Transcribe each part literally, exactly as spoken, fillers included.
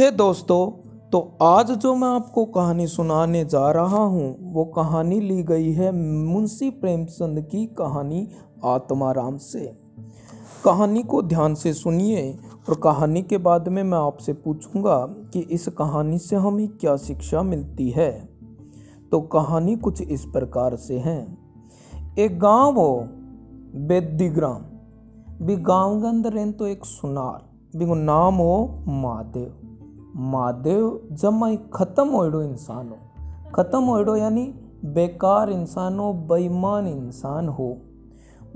हे दोस्तों, तो आज जो मैं आपको कहानी सुनाने जा रहा हूँ वो कहानी ली गई है मुंशी प्रेमचंद की कहानी आत्मा राम से। कहानी को ध्यान से सुनिए और कहानी के बाद में मैं आपसे पूछूंगा कि इस कहानी से हमें क्या शिक्षा मिलती है। तो कहानी कुछ इस प्रकार से है। एक गांव हो बेदी ग्राम भी गाँव के अंदर रहन तो एक सुनार भी नाम हो महादेव। महादेव जमा खत्म होइडो इंसान हो, खत्म होइडो यानी बेकार इंसान हो, बेईमान इंसान हो।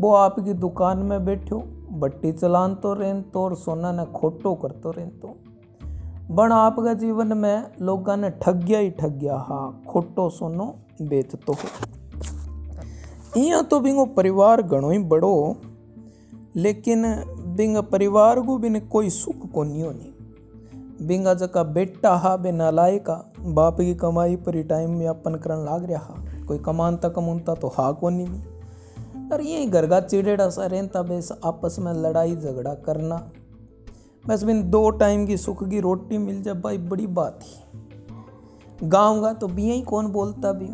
वो आपकी दुकान में बैठो बट्टी चलान तो रहन तो और सोना ने खोटो करतो रहन तो बण आपका जीवन में लोगों ने ठग्या ही ठग्या, हाँ खोटो सोनो बेचतो हो। इया तो बिंगो परिवार घणो ही बड़ो, लेकिन बिंग परिवार को बिन कोई सुख को नहीं होनी। बिंगा जका बेटा हा बे नालायका बाप की कमाई पर ही टाइम यापन करन लाग रहा हा, कोई कमानता कमूनता तो हा को नहीं भी। और यही घर का चिड़ेड़ा सा रहता बेस आपस में लड़ाई झगड़ा करना, बस बिन दो टाइम की सुख की रोटी मिल जाए भाई बड़ी बात ही। गाँव का तो भी यही कौन बोलता भी,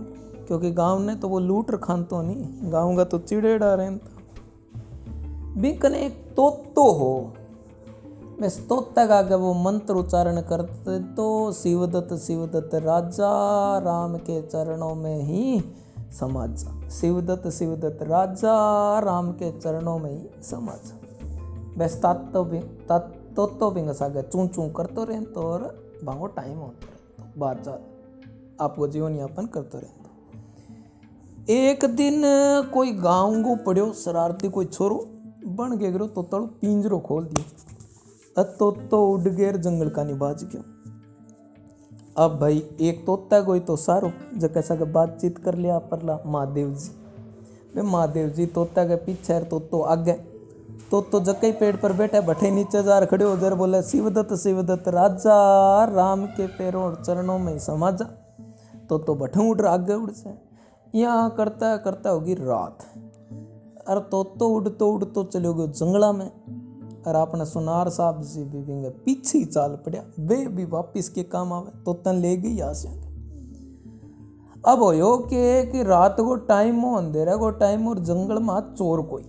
क्योंकि गाँव ने तो वो लूट रखान तो नहीं, गाँव का तो चिड़ेड़ा रहता। बिकने एक तोतो हो, बस तोता का आगे वो मंत्र उच्चारण करते तो शिवदत्त शिवदत्त राजा राम के चरणों में ही समा जा, शिवदत्त शिवदत्त राजा राम के चरणों में ही समा जा। बस तातो भी तात तोतो भी आगे चूं चूं करते रहें तो और भागो टाइम होता रहे तो बात जात आपको जीवन यापन करते रहें तो। एक दिन कोई गाँव को पढ़ो शरारती कोई छोरो बन के गिरो तो तड़ो पिंजरो खोल दिया, तो तो उड़ गए जंगल का निबाज क्यों। अब भाई एक तोता कोई तो सारो जो कैसा के बातचीत कर लिया परला महादेव जी भाई। महादेव जी तोता के पीछे तो तो आगे तो तो जकई पेड़ पर बैठे बैठे नीचे जार खड़े हो जर बोले शिवदत्त शिवदत्त राजा राम के पैरों और चरणों में समा जा। तो तो बैठे उड़ आगे उड़ से यहाँ करता करता होगी रात। अरे तो तो उड़ तो उड़ तो चले गए जंगला में। और आपने सुनार साहब जी भी पीछे ही चाल पड़ा, वे भी वापिस के काम आवे तो तन ले गई आशा। अब हो के रात को टाइम हो अंधेरा को टाइम और जंगल में चोर कोई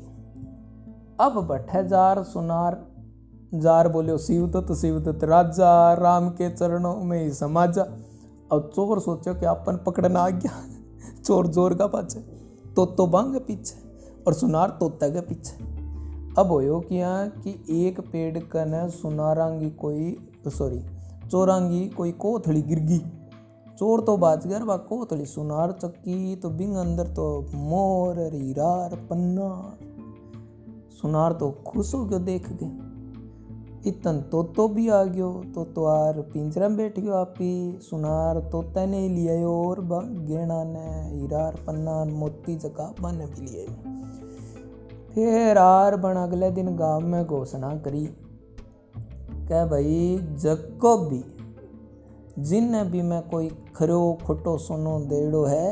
अब बैठे जार सुनार जार बोलियो शिवदत्त शिवदत्त राजा राम के चरणों में ही समा जा। अब चोर सोचो कि आपन पकड़ना आ गया चोर जोर का पाछे तो तो बांग पीछे और सुनार तोता के पीछे। अब हो किया कि एक पेड़ कने सुनारांगी कोई सॉरी चोरांगी कोई कोथड़ी गिर गई। चोर तो बाज गया बा कोथड़ी सुनार चक्की तो बिंग अंदर तो मोर रीरार पन्ना। सुनार तो खुश हो गयो देख के, इतन तो तो भी आ गयो तो तो आर पिंजरा में बैठ गयो आप ही। सुनार तोता ने लिया और बा गेणा ने हीरार पन्ना मोती जका बने भी लिया। फिर आर बन अगले दिन गांव में घोषणा करी क्या भाई जको भी जिन भी मैं कोई खरो खोटो सोनो देड़ो है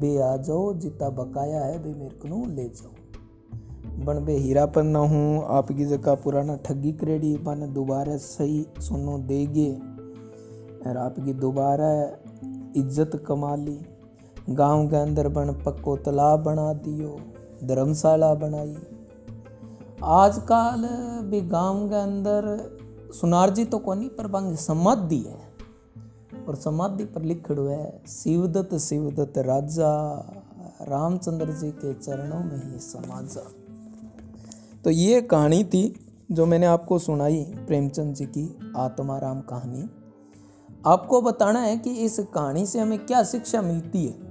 बे आ जाओ, जिता बकाया है बे मेरे को ले जाओ। बन बे हीरा पर ना हूँ आपकी जगह पुराना ठगी क्रेडी बन दोबारा सही सोनो देगे और आपकी दोबारा इज्जत कमा ली। गाँव के अंदर बन पक्को तालाब बना दियो, धर्मशाला बनाई। आजकल भी गांव के अंदर सुनारजी तो कोनी पर बांग समाधि है और समाधि पर लिखड़ो है शिवदत्त शिवदत्त राजा रामचंद्र जी के चरणों में ही समा जा। तो ये कहानी थी जो मैंने आपको सुनाई प्रेमचंद जी की आत्मा राम कहानी। आपको बताना है कि इस कहानी से हमें क्या शिक्षा मिलती है।